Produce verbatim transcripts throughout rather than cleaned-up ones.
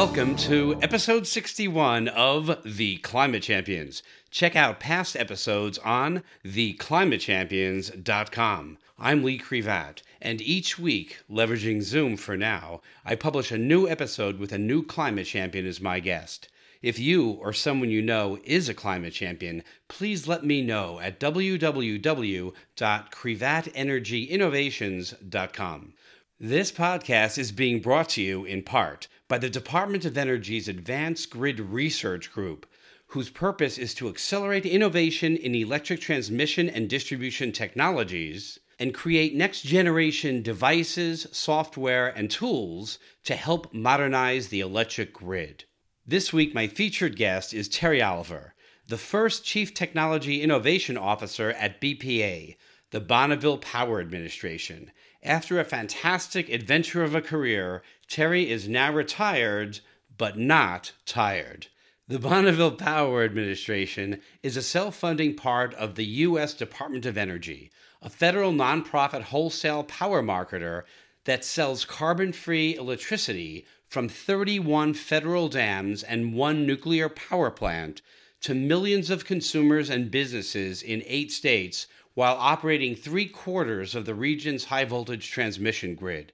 Welcome to episode sixty-one of The Climate Champions. Check out past episodes on the climate champions dot com. I'm Lee Crivat, and each week, leveraging Zoom for now, I publish a new episode with a new climate champion as my guest. If you or someone you know is a climate champion, please let me know at w w w dot crivat energy innovations dot com. This podcast is being brought to you in part by the Department of Energy's Advanced Grid Research Group, whose purpose is to accelerate innovation in electric transmission and distribution technologies and create next-generation devices, software, and tools to help modernize the electric grid. This week, my featured guest is Terry Oliver, the first Chief Technology Innovation Officer at B P A, the Bonneville Power Administration. After a fantastic adventure of a career, Terry is now retired, but not tired. The Bonneville Power Administration is a self-funding part of the U S Department of Energy, a federal nonprofit wholesale power marketer that sells carbon-free electricity from thirty-one federal dams and one nuclear power plant to millions of consumers and businesses in eight states, while operating three-quarters of the region's high-voltage transmission grid.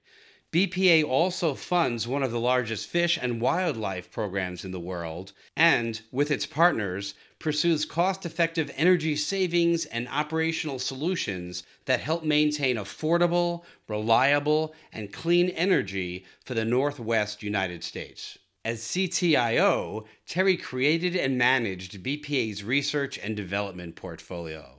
B P A also funds one of the largest fish and wildlife programs in the world and, with its partners, pursues cost-effective energy savings and operational solutions that help maintain affordable, reliable, and clean energy for the Northwest United States. As C T I O, Terry created and managed B P A's research and development portfolio.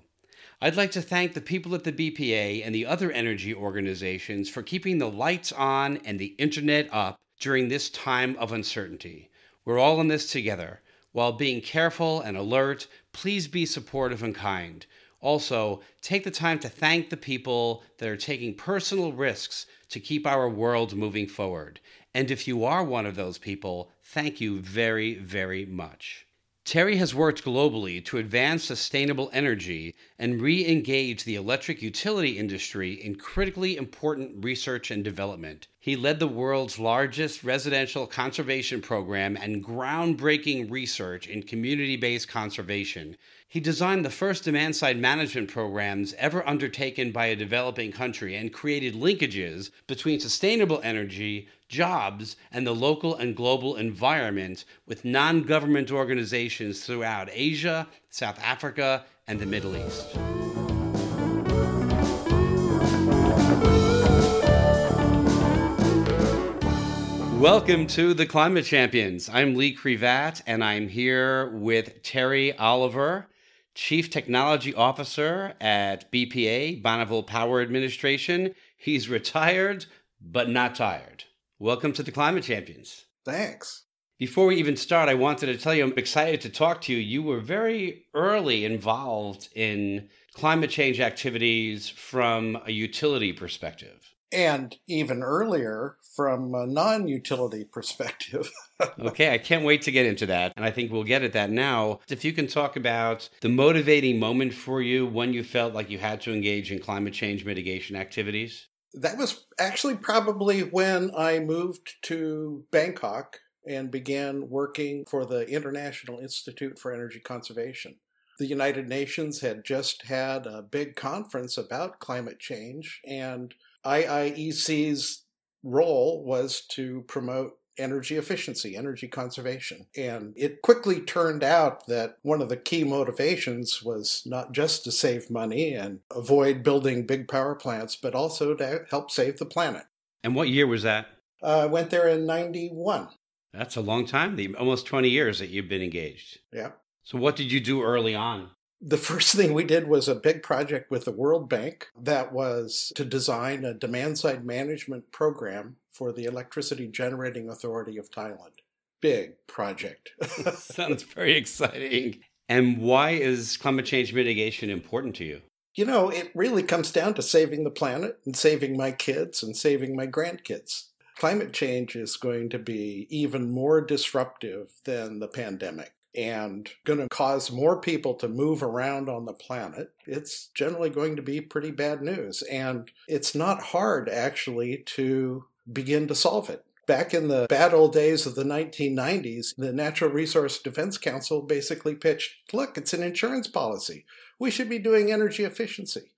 I'd like to thank the people at the B P A and the other energy organizations for keeping the lights on and the internet up during this time of uncertainty. We're all in this together. While being careful and alert, please be supportive and kind. Also, take the time to thank the people that are taking personal risks to keep our world moving forward. And if you are one of those people, thank you very, very much. Terry has worked globally to advance sustainable energy and re-engage the electric utility industry in critically important research and development. He led the world's largest residential conservation program and groundbreaking research in community-based conservation. He designed the first demand-side management programs ever undertaken by a developing country and created linkages between sustainable energy, jobs, and the local and global environment with non-government organizations throughout Asia, South Africa, and the Middle East. Welcome to The Climate Champions. I'm Lee Crivat, and I'm here with Terry Oliver, Chief Technology Officer at B P A, Bonneville Power Administration. He's retired, but not tired. Welcome to The Climate Champions. Thanks. Before we even start, I wanted to tell you I'm excited to talk to you. You were very early involved in climate change activities from a utility perspective. And even earlier, from a non-utility perspective. Okay, I can't wait to get into that. And I think we'll get at that now. If you can talk about the motivating moment for you when you felt like you had to engage in climate change mitigation activities. That was actually probably when I moved to Bangkok and began working for the International Institute for Energy Conservation. The United Nations had just had a big conference about climate change, and I I E C's role was to promote energy efficiency, energy conservation. And it quickly turned out that one of the key motivations was not just to save money and avoid building big power plants, but also to help save the planet. And what year was that? I uh, went there in ninety-one. That's a long time, almost twenty years that you've been engaged. Yeah. So what did you do early on? The first thing we did was a big project with the World Bank that was to design a demand-side management program for the Electricity Generating Authority of Thailand. Big project. Sounds very exciting. And why is climate change mitigation important to you? You know, it really comes down to saving the planet and saving my kids and saving my grandkids. Climate change is going to be even more disruptive than the pandemic, and going to cause more people to move around on the planet. It's generally going to be pretty bad news. And it's not hard, actually, to begin to solve it. Back in the bad old days of the nineteen nineties, the Natural Resource Defense Council basically pitched, look, it's an insurance policy. We should be doing energy efficiency.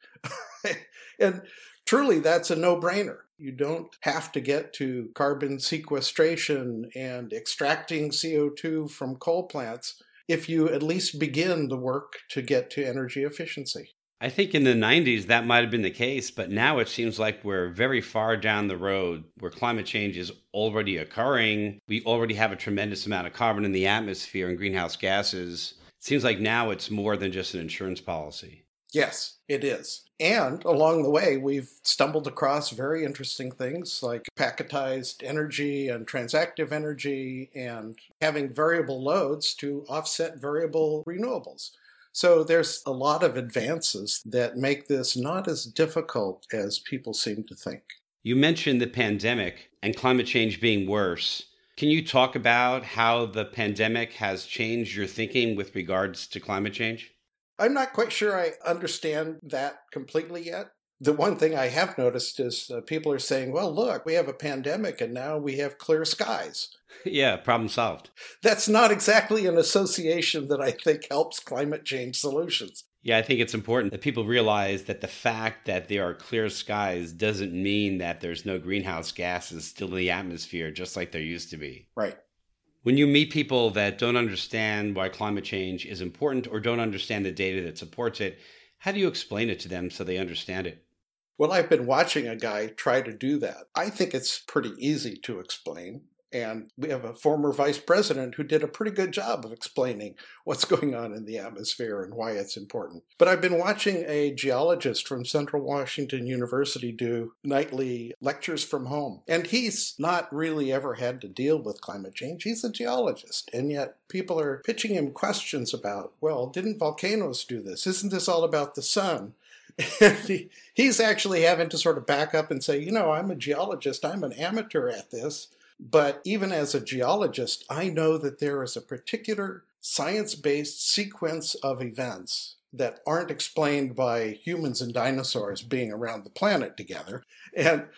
And truly, that's a no-brainer. You don't have to get to carbon sequestration and extracting C O two from coal plants if you at least begin the work to get to energy efficiency. I think in the nineties that might have been the case, but now it seems like we're very far down the road where climate change is already occurring. We already have a tremendous amount of carbon in the atmosphere and greenhouse gases. It seems like now it's more than just an insurance policy. Yes, it is. And along the way, we've stumbled across very interesting things like packetized energy and transactive energy and having variable loads to offset variable renewables. So there's a lot of advances that make this not as difficult as people seem to think. You mentioned the pandemic and climate change being worse. Can you talk about how the pandemic has changed your thinking with regards to climate change? I'm not quite sure I understand that completely yet. The one thing I have noticed is uh, people are saying, well, look, we have a pandemic and now we have clear skies. Yeah, problem solved. That's not exactly an association that I think helps climate change solutions. Yeah, I think it's important that people realize that the fact that there are clear skies doesn't mean that there's no greenhouse gases still in the atmosphere, just like there used to be. Right. When you meet people that don't understand why climate change is important or don't understand the data that supports it, how do you explain it to them so they understand it? Well, I've been watching a guy try to do that. I think it's pretty easy to explain. And we have a former vice president who did a pretty good job of explaining what's going on in the atmosphere and why it's important. But I've been watching a geologist from Central Washington University do nightly lectures from home. And he's not really ever had to deal with climate change. He's a geologist. And yet people are pitching him questions about, well, didn't volcanoes do this? Isn't this all about the sun? And he, he's actually having to sort of back up and say, you know, I'm a geologist. I'm an amateur at this. But even as a geologist, I know that there is a particular science-based sequence of events that aren't explained by humans and dinosaurs being around the planet together. And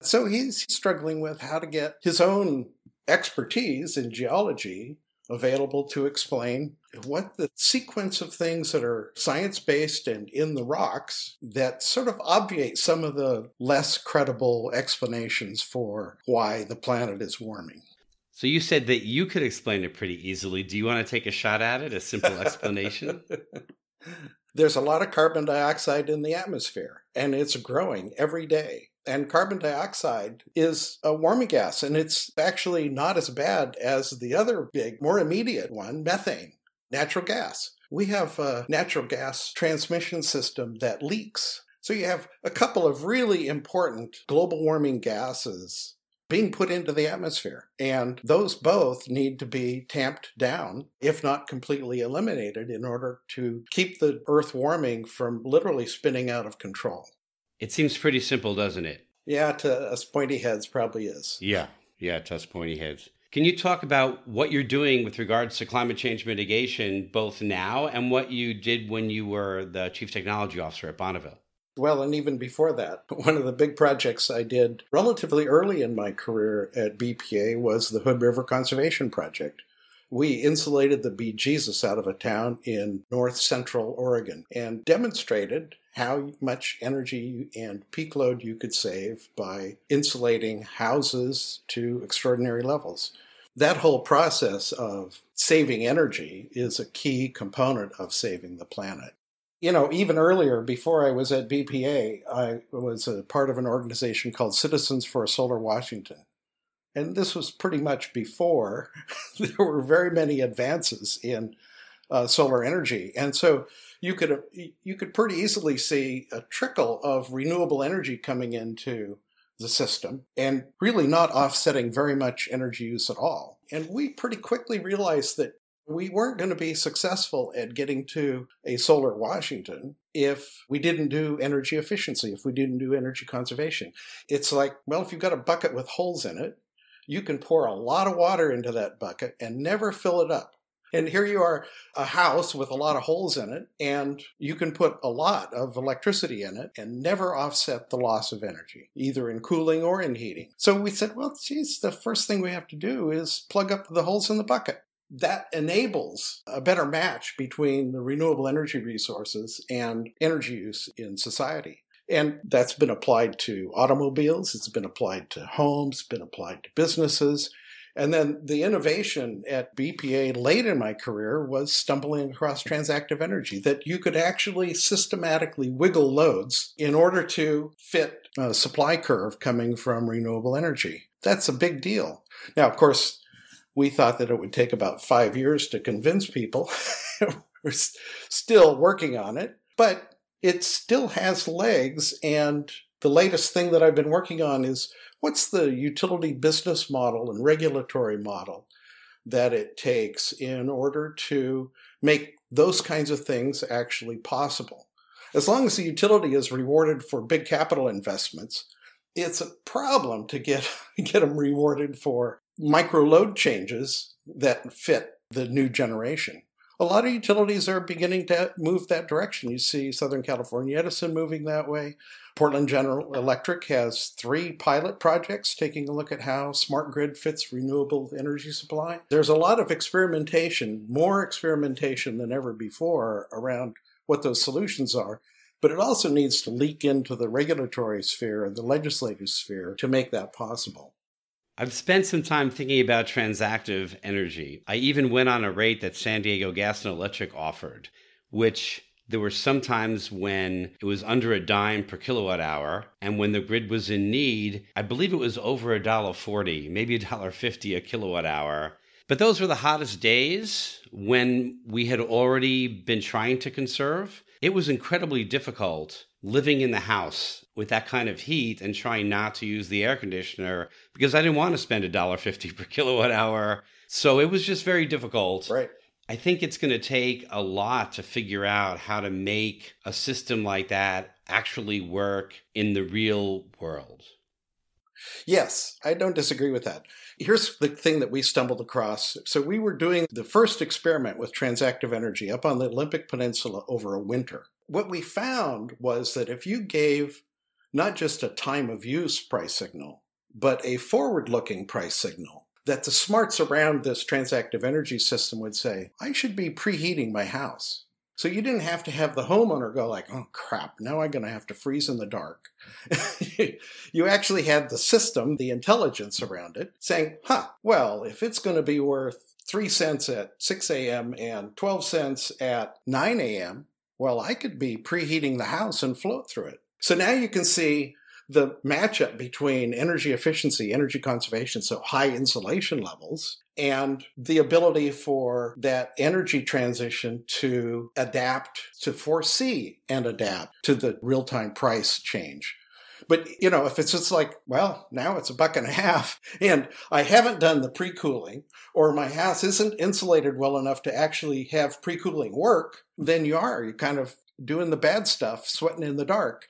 so he's struggling with how to get his own expertise in geology available to explain what the sequence of things that are science-based and in the rocks that sort of obviate some of the less credible explanations for why the planet is warming. So you said that you could explain it pretty easily. Do you want to take a shot at it, a simple explanation? There's a lot of carbon dioxide in the atmosphere, and it's growing every day. And carbon dioxide is a warming gas, and it's actually not as bad as the other big, more immediate one, methane. Natural gas. We have a natural gas transmission system that leaks. So you have a couple of really important global warming gases being put into the atmosphere. And those both need to be tamped down, if not completely eliminated, in order to keep the Earth warming from literally spinning out of control. It seems pretty simple, doesn't it? Yeah, to us pointy heads probably is. Yeah, yeah, to us pointy heads. Can you talk about what you're doing with regards to climate change mitigation, both now and what you did when you were the Chief Technology Officer at Bonneville? Well, and even before that, one of the big projects I did relatively early in my career at B P A was the Hood River Conservation Project. We insulated the bejesus out of a town in north central Oregon and demonstrated how much energy and peak load you could save by insulating houses to extraordinary levels. That whole process of saving energy is a key component of saving the planet. You know, even earlier, before I was at B P A, I was a part of an organization called Citizens for Solar Washington. And this was pretty much before there were very many advances in uh, solar energy. And so you could uh, you could pretty easily see a trickle of renewable energy coming into the system and really not offsetting very much energy use at all. And we pretty quickly realized that we weren't going to be successful at getting to a solar Washington if we didn't do energy efficiency, if we didn't do energy conservation. It's like, well, if you've got a bucket with holes in it, you can pour a lot of water into that bucket and never fill it up. And here you are, a house with a lot of holes in it, and you can put a lot of electricity in it and never offset the loss of energy, either in cooling or in heating. So we said, well, geez, the first thing we have to do is plug up the holes in the bucket. That enables a better match between the renewable energy resources and energy use in society. And that's been applied to automobiles, it's been applied to homes, been applied to businesses. And then the innovation at B P A late in my career was stumbling across transactive energy, that you could actually systematically wiggle loads in order to fit a supply curve coming from renewable energy. That's a big deal. Now, of course, we thought that it would take about five years to convince people. We're still working on it, but it still has legs. And the latest thing that I've been working on is what's the utility business model and regulatory model that it takes in order to make those kinds of things actually possible? As long as the utility is rewarded for big capital investments, it's a problem to get, get them rewarded for micro load changes that fit the new generation. A lot of utilities are beginning to move that direction. You see Southern California Edison moving that way. Portland General Electric has three pilot projects taking a look at how smart grid fits renewable energy supply. There's a lot of experimentation, more experimentation than ever before around what those solutions are, but it also needs to leak into the regulatory sphere and the legislative sphere to make that possible. I've spent some time thinking about transactive energy. I even went on a rate that San Diego Gas and Electric offered, which there were some times when it was under a dime per kilowatt hour. And when the grid was in need, I believe it was over a dollar forty, maybe a dollar fifty a kilowatt hour. But those were the hottest days when we had already been trying to conserve. It was incredibly difficult living in the house with that kind of heat and trying not to use the air conditioner because I didn't want to spend a dollar fifty per kilowatt hour. So it was just very difficult. Right. I think it's going to take a lot to figure out how to make a system like that actually work in the real world. Yes, I don't disagree with that. Here's the thing that we stumbled across. So we were doing the first experiment with transactive energy up on the Olympic Peninsula over a winter. What we found was that if you gave not just a time of use price signal, but a forward-looking price signal, that the smarts around this transactive energy system would say, I should be preheating my house. So you didn't have to have the homeowner go like, oh, crap, now I'm going to have to freeze in the dark. You actually had the system, the intelligence around it, saying, huh, well, if it's going to be worth three cents at six a.m. and twelve cents at nine a.m., well, I could be preheating the house and float through it. So now you can see the matchup between energy efficiency, energy conservation, so high insulation levels, and the ability for that energy transition to adapt, to foresee and adapt to the real-time price change. But, you know, if it's just like, well, now it's a buck and a half, and I haven't done the pre-cooling, or my house isn't insulated well enough to actually have pre-cooling work, then you are, you kind of doing the bad stuff, sweating in the dark,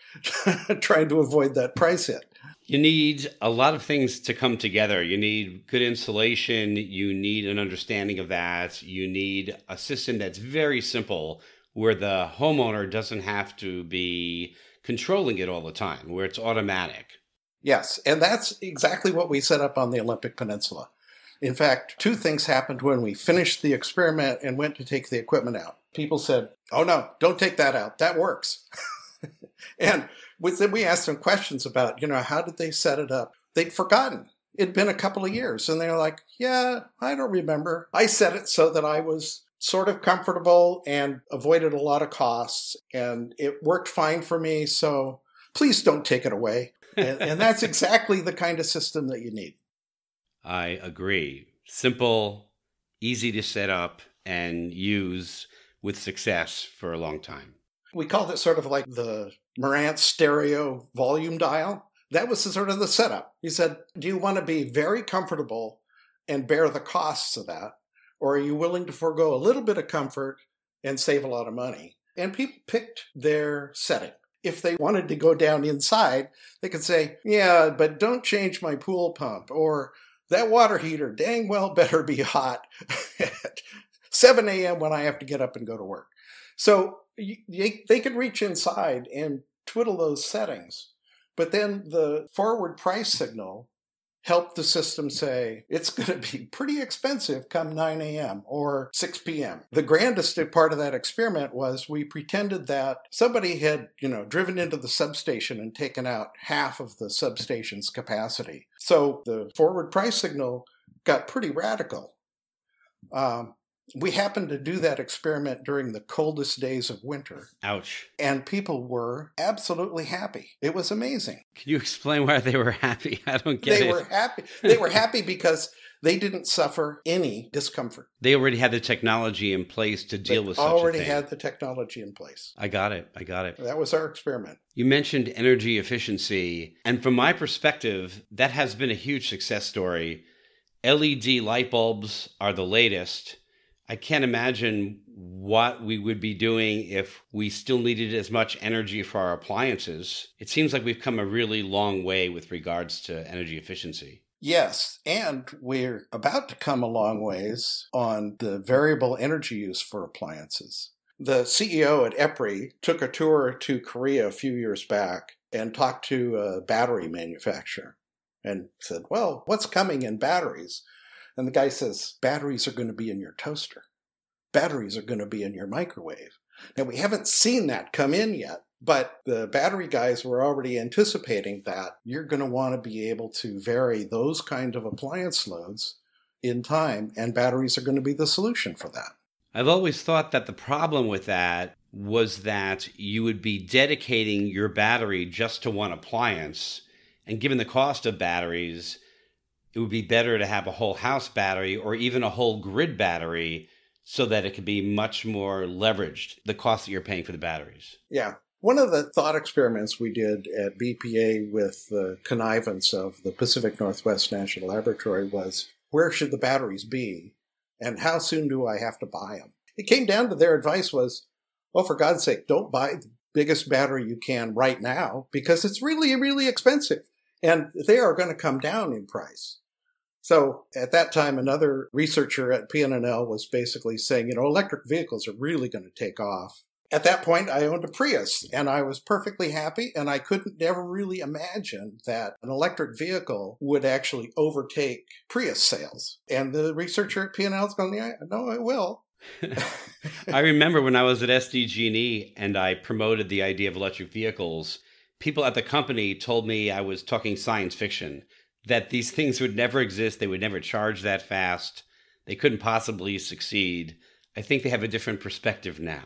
trying to avoid that price hit. You need a lot of things to come together. You need good insulation. You need an understanding of that. You need a system that's very simple where the homeowner doesn't have to be controlling it all the time, where it's automatic. Yes, and that's exactly what we set up on the Olympic Peninsula. In fact, two things happened when we finished the experiment and went to take the equipment out. People said, oh, no, don't take that out. That works. And then we asked them questions about, you know, how did they set it up? They'd forgotten. It'd been a couple of years. And they're like, yeah, I don't remember. I set it so that I was sort of comfortable and avoided a lot of costs. And it worked fine for me. So please don't take it away. and, and that's exactly the kind of system that you need. I agree. Simple, easy to set up and use with success for a long time. We called it sort of like the Marantz stereo volume dial. That was the sort of the setup. He said, do you want to be very comfortable and bear the costs of that? Or are you willing to forego a little bit of comfort and save a lot of money? And people picked their setting. If they wanted to go down inside, they could say, yeah, but don't change my pool pump, or that water heater dang well better be hot at seven a.m. when I have to get up and go to work. So they, they could reach inside and twiddle those settings. But then the forward price signal helped the system say, it's going to be pretty expensive come nine a.m. or six p.m. The grandest part of that experiment was we pretended that somebody had, you know, driven into the substation and taken out half of the substation's capacity. So the forward price signal got pretty radical. Um, we happened to do that experiment during the coldest days of winter. Ouch. And people were absolutely happy. It was amazing. Can you explain why they were happy? I don't get they it. They were happy. They were happy because they didn't suffer any discomfort. They already had the technology in place to deal they with such a thing. They already had the technology in place. I got it. I got it. That was our experiment. You mentioned energy efficiency. And from my perspective, that has been a huge success story. L E D light bulbs are the latest. I can't imagine what we would be doing if we still needed as much energy for our appliances. It seems like we've come a really long way with regards to energy efficiency. Yes, and we're about to come a long ways on the variable energy use for appliances. The C E O at EPRI took a tour to Korea a few years back and talked to a battery manufacturer. And said, well, what's coming in batteries? And the guy says, batteries are going to be in your toaster. Batteries are going to be in your microwave. Now, we haven't seen that come in yet, but the battery guys were already anticipating that you're going to want to be able to vary those kind of appliance loads in time, and batteries are going to be the solution for that. I've always thought that the problem with that was that you would be dedicating your battery just to one appliance. And given the cost of batteries, it would be better to have a whole house battery or even a whole grid battery so that it could be much more leveraged, the cost that you're paying for the batteries. Yeah. One of the thought experiments we did at B P A with the connivance of the Pacific Northwest National Laboratory was, where should the batteries be and how soon do I have to buy them? It came down to their advice was, well, for God's sake, don't buy the biggest battery you can right now because it's really, really expensive. And they are going to come down in price. So at that time, another researcher at P N N L was basically saying, you know, electric vehicles are really going to take off. At that point, I owned a Prius and I was perfectly happy. And I couldn't ever really imagine that an electric vehicle would actually overtake Prius sales. And the researcher at P N L is going, yeah, no, it will. I remember when I was at S D G and E and I promoted the idea of electric vehicles, people at the company told me I was talking science fiction, that these things would never exist. They would never charge that fast. They couldn't possibly succeed. I think they have a different perspective now.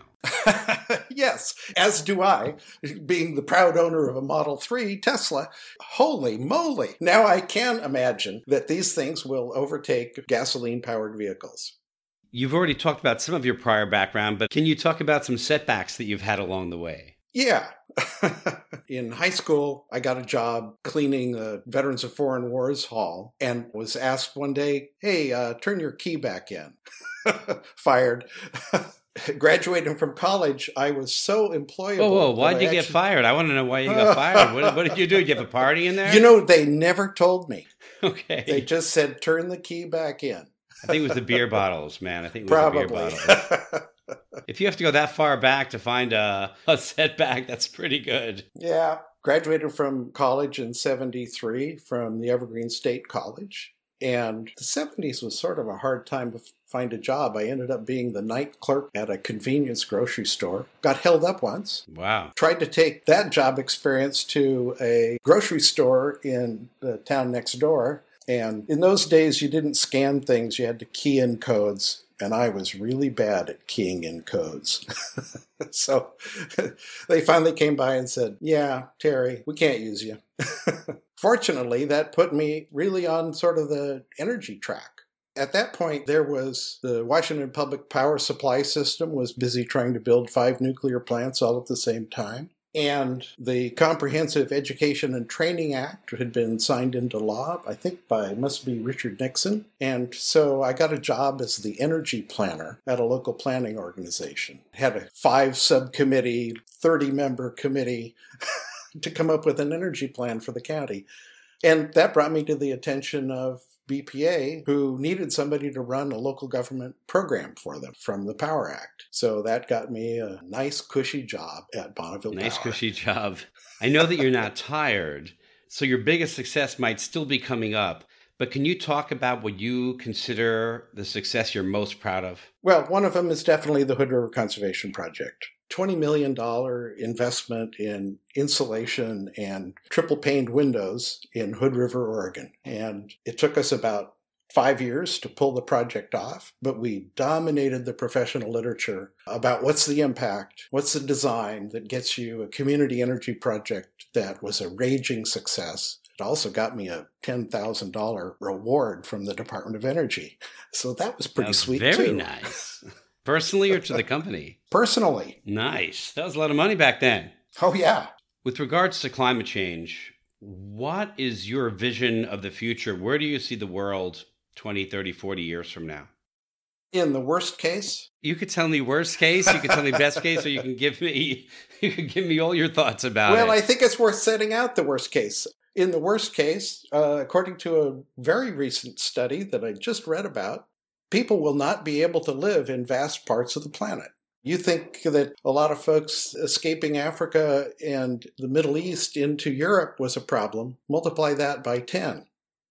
Yes, as do I, being the proud owner of a Model three Tesla. Holy moly. Now I can imagine that these things will overtake gasoline-powered vehicles. You've already talked about some of your prior background, but can you talk about some setbacks that you've had along the way? Yeah. In high school, I got a job cleaning the Veterans of Foreign Wars hall and was asked one day, hey, uh, turn your key back in. Fired. Graduating from college, I was so employable. Whoa, whoa, why'd you actually... get fired? I want to know why you got fired. What, what did you do? Did you have a party in there? You know, they never told me. Okay. They just said, turn the key back in. I think it was the beer bottles, man. I think it was Probably. the beer bottles. If you have to go that far back to find a, a setback, that's pretty good. Yeah. Graduated from college in seventy-three from the Evergreen State College. And the seventies was sort of a hard time to find a job. I ended up being the night clerk at a convenience grocery store. Got held up once. Wow. Tried to take that job experience to a grocery store in the town next door. And in those days, you didn't scan things. You had to key in codes. And I was really bad at keying in codes. So they finally came by and said, yeah, Terry, we can't use you. Fortunately, that put me really on sort of the energy track. At that point, there was the Washington Public Power Supply System was busy trying to build five nuclear plants all at the same time. And the Comprehensive Education and Training Act had been signed into law, I think by, must be Richard Nixon. And so I got a job as the energy planner at a local planning organization. Had a five subcommittee, thirty member committee to come up with an energy plan for the county. And that brought me to the attention of B P A who needed somebody to run a local government program for them from the Power Act. So that got me a nice, cushy job at Bonneville Power. Nice, cushy job. I know that you're not tired, so your biggest success might still be coming up. But can you talk about what you consider the success you're most proud of? Well, one of them is definitely the Hood River Conservation Project. twenty million dollars investment in insulation and triple paned windows in Hood River, Oregon. And it took us about five years to pull the project off, but we dominated the professional literature about what's the impact, what's the design that gets you a community energy project that was a raging success. It also got me a ten thousand dollars reward from the Department of Energy. So that was pretty that was sweet, very too. Very nice. Personally or to the company? Personally. Nice. That was a lot of money back then. Oh, yeah. With regards to climate change, what is your vision of the future? Where do you see the world twenty, thirty, forty years from now? In the worst case? You could tell me worst case, you could tell me best case, or you can give me you can give me all your thoughts about well, it. Well, I think it's worth setting out the worst case. In the worst case, uh, according to a very recent study that I just read about, people will not be able to live in vast parts of the planet. You think that a lot of folks escaping Africa and the Middle East into Europe was a problem. Multiply that by ten.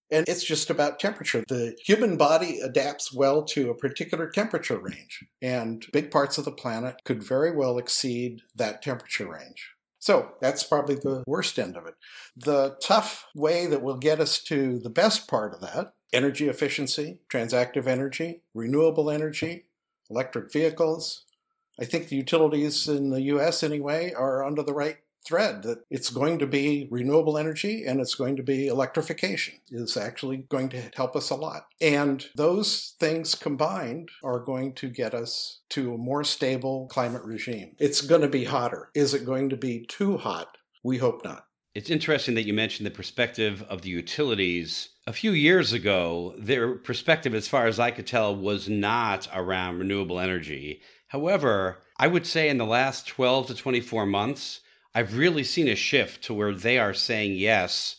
And it's just about temperature. The human body adapts well to a particular temperature range, and big parts of the planet could very well exceed that temperature range. So that's probably the worst end of it. The tough way that will get us to the best part of that, energy efficiency, transactive energy, renewable energy, electric vehicles. I think the utilities in the U S anyway are under the right thread that it's going to be renewable energy and it's going to be electrification is actually going to help us a lot. And those things combined are going to get us to a more stable climate regime. It's going to be hotter. Is it going to be too hot? We hope not. It's interesting that you mentioned the perspective of the utilities. A few years ago, their perspective, as far as I could tell, was not around renewable energy. However, I would say in the last twelve to twenty-four months, I've really seen a shift to where they are saying, yes,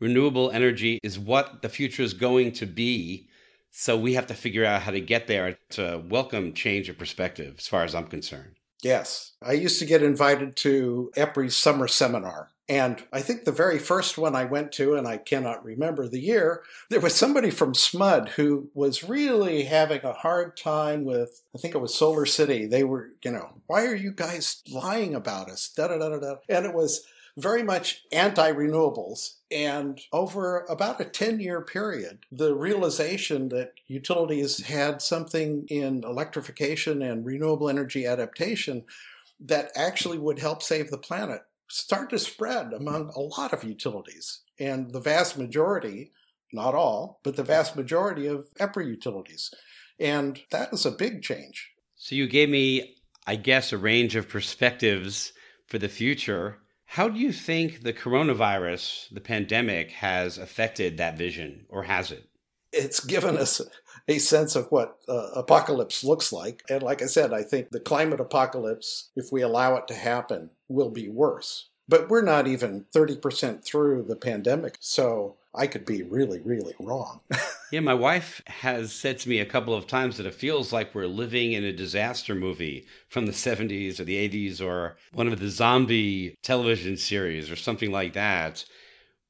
renewable energy is what the future is going to be. So we have to figure out how to get there. To welcome change of perspective, as far as I'm concerned. Yes. I used to get invited to EPRI's summer seminar. And I think the very first one I went to, and I cannot remember the year, there was somebody from SMUD who was really having a hard time with, I think it was SolarCity. They were, you know, why are you guys lying about us? Da, da, da, da, da. And it was very much anti-renewables. And over about a ten-year period, the realization that utilities had something in electrification and renewable energy adaptation that actually would help save the planet start to spread among a lot of utilities, and the vast majority, not all, but the vast majority of EPRI utilities. And that is a big change. So you gave me, I guess, a range of perspectives for the future. How do you think the coronavirus, the pandemic, has affected that vision, or has it? It's given us a sense of what uh, apocalypse looks like. And like I said, I think the climate apocalypse, if we allow it to happen, will be worse. But we're not even thirty percent through the pandemic, so I could be really, really wrong. Yeah, my wife has said to me a couple of times that it feels like we're living in a disaster movie from the seventies or the eighties or one of the zombie television series or something like that.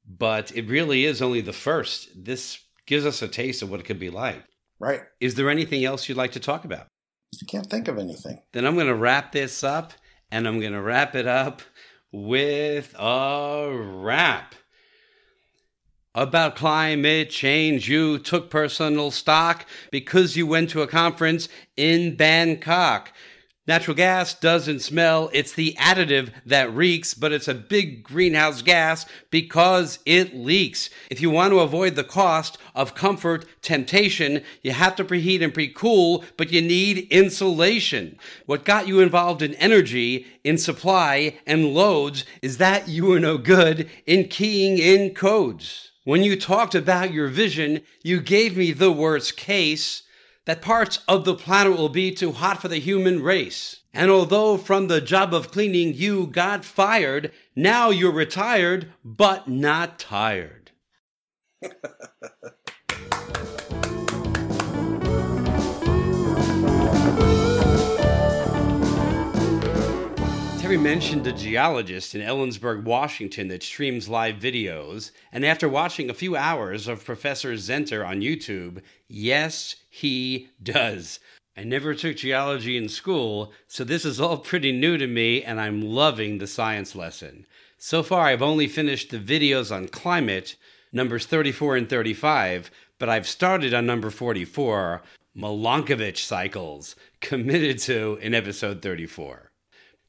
But it really is only the first. This gives us a taste of what it could be like. Right. Is there anything else you'd like to talk about? I can't think of anything. Then I'm going to wrap this up, and I'm going to wrap it up with a rap. About climate change, you took personal stock because you went to a conference in Bangkok. Natural gas doesn't smell. It's the additive that reeks, but it's a big greenhouse gas because it leaks. If you want to avoid the cost of comfort temptation, you have to preheat and pre-cool, but you need insulation. What got you involved in energy, in supply, and loads is that you were no good in keying in codes. When you talked about your vision, you gave me the worst case, that parts of the planet will be too hot for the human race. And although from the job of cleaning you got fired, now you're retired, but not tired. Terry mentioned a geologist in Ellensburg, Washington that streams live videos, and after watching a few hours of Professor Zentner on YouTube, yes, he does. I never took geology in school, so this is all pretty new to me, and I'm loving the science lesson. So far, I've only finished the videos on climate, numbers thirty-four and thirty-five, but I've started on number forty-four, Milankovitch cycles, committed to in episode thirty-four.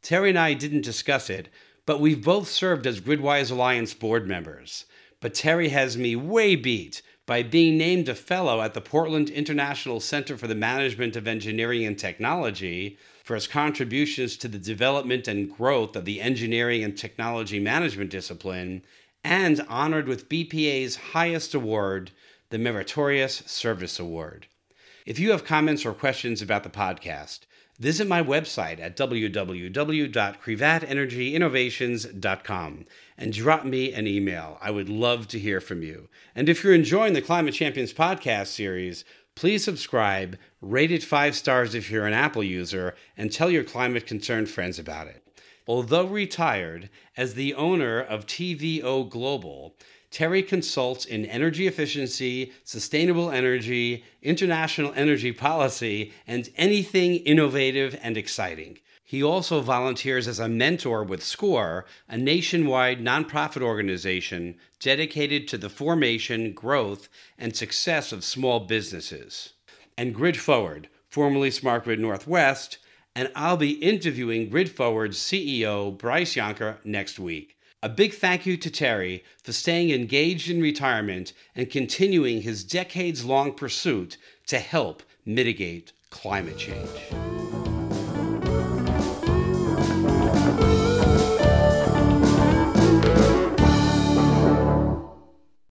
Terry and I didn't discuss it, but we've both served as Gridwise Alliance board members. But Terry has me way beat by being named a fellow at the Portland International Center for the Management of Engineering and Technology for his contributions to the development and growth of the engineering and technology management discipline, and honored with B P A's highest award, the Meritorious Service Award. If you have comments or questions about the podcast, visit my website at w w w dot crivat energy innovations dot com and drop me an email. I would love to hear from you. And if you're enjoying the Climate Champions podcast series, please subscribe, rate it five stars if you're an Apple user, and tell your climate-concerned friends about it. Although retired, as the owner of T V O Global, Terry consults in energy efficiency, sustainable energy, international energy policy, and anything innovative and exciting. He also volunteers as a mentor with SCORE, a nationwide nonprofit organization dedicated to the formation, growth, and success of small businesses. And Grid Forward, formerly SmartGrid Northwest, and I'll be interviewing Grid Forward's C E O, Bryce Yonker, next week. A big thank you to Terry for staying engaged in retirement and continuing his decades-long pursuit to help mitigate climate change.